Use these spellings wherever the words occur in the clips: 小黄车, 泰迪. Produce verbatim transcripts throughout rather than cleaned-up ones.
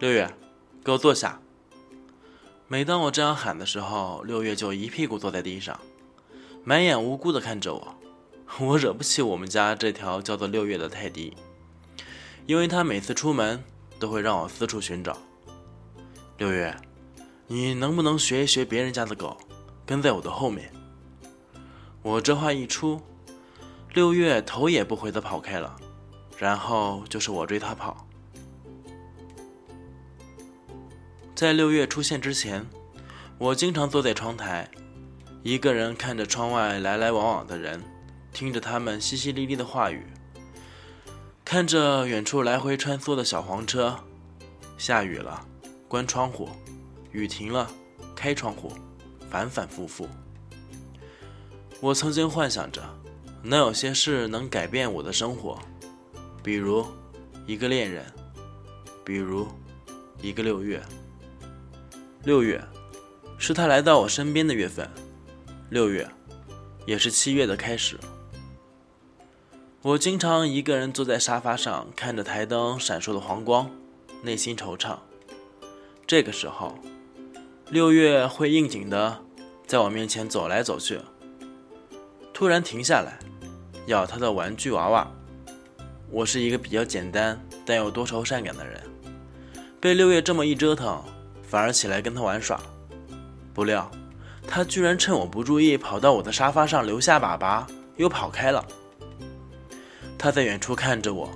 六月，给我坐下。每当我这样喊的时候，六月就一屁股坐在地上，满眼无辜地看着我。我惹不起我们家这条叫做六月的泰迪，因为他每次出门都会让我四处寻找。六月，你能不能学一学别人家的狗，跟在我的后面？我这话一出，六月头也不回地跑开了，然后就是我追他跑。在六月出现之前，我经常坐在窗台，一个人看着窗外来来往往的人，听着他们淅淅沥沥的话语，看着远处来回穿梭的小黄车。下雨了，关窗户；雨停了，开窗户，反反复复。我曾经幻想着，能有些事能改变我的生活，比如一个恋人，比如一个六月。六月，是他来到我身边的月份。六月，也是七月的开始。我经常一个人坐在沙发上，看着台灯闪烁的黄光，内心惆怅。这个时候，六月会应景的在我面前走来走去，突然停下来，咬他的玩具娃娃。我是一个比较简单但又多愁善感的人，被六月这么一折腾，反而起来跟他玩耍。不料他居然趁我不注意，跑到我的沙发上，留下粑粑，又跑开了。他在远处看着我，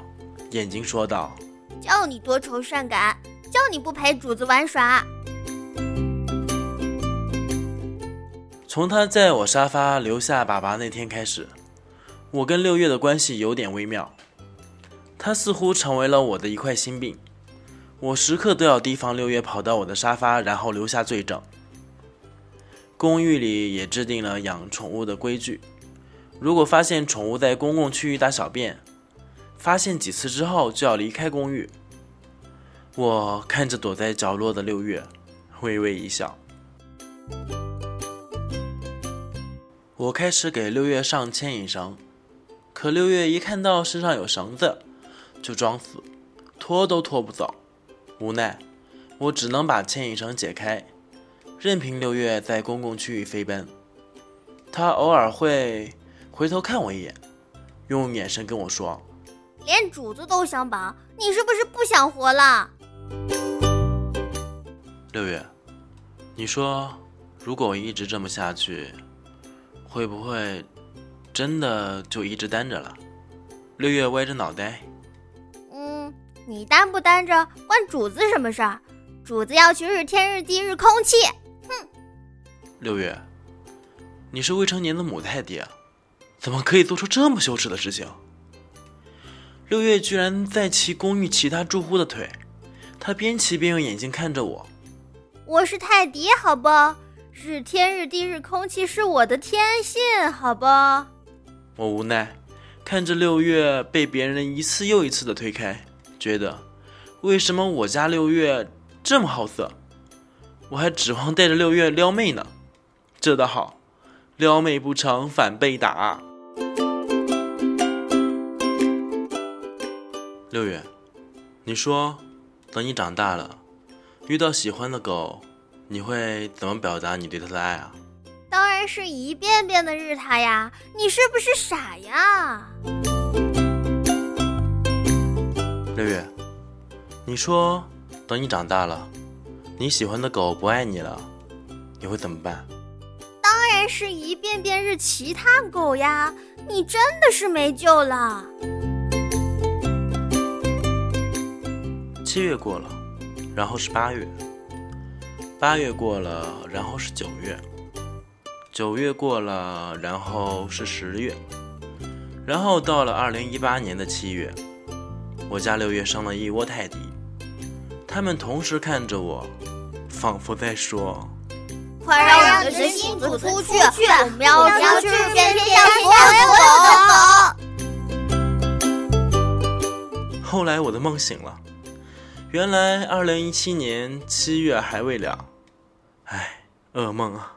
眼睛说道：“叫你多愁善感，叫你不陪主子玩耍。”从他在我沙发留下粑粑那天开始，我跟六月的关系有点微妙。他似乎成为了我的一块心病，我时刻都要提防六月跑到我的沙发，然后留下罪证。公寓里也制定了养宠物的规矩，如果发现宠物在公共区域大小便，发现几次之后就要离开公寓。我看着躲在角落的六月，微微一笑。我开始给六月上牵引绳，可六月一看到身上有绳子，就装死，拖都拖不走。无奈，我只能把牵引绳解开，任凭六月在公共区域飞奔。他偶尔会回头看我一眼，用眼神跟我说：“连主子都想绑，你是不是不想活了？”六月，你说，如果我一直这么下去，会不会真的就一直单着了？六月歪着脑袋：“嗯，你单不单着，关主子什么事儿？主子要去日天日地日空气。”哼！六月，你是未成年的母泰迪啊，怎么可以做出这么羞耻的事情？六月居然在骑公寓其他住户的腿，他边骑边用眼睛看着我。我是泰迪，好不？日天日地日空气是我的天性，好不？我无奈看着六月被别人一次又一次的推开，觉得为什么我家六月这么好色？我还指望带着六月撩妹呢，这倒好，撩妹不成反被打。六月，你说，等你长大了，遇到喜欢的狗，你会怎么表达你对它的爱啊？当然是一遍遍的日它呀，你是不是傻呀？六月，你说，等你长大了，你喜欢的狗不爱你了，你会怎么办？当然是一遍遍日其他狗呀，你真的是没救了。七月过了，然后是八月；八月过了，然后是九月；九月过了，然后是十月；然后到了二零一八年的七月，我家六月生了一窝泰迪，他们同时看着我，仿佛在说：“快让我们的新主子出去，我们要出去遍天下所有的狗。”后来我的梦醒了，原来二零一七年七月还未了，唉，噩梦啊。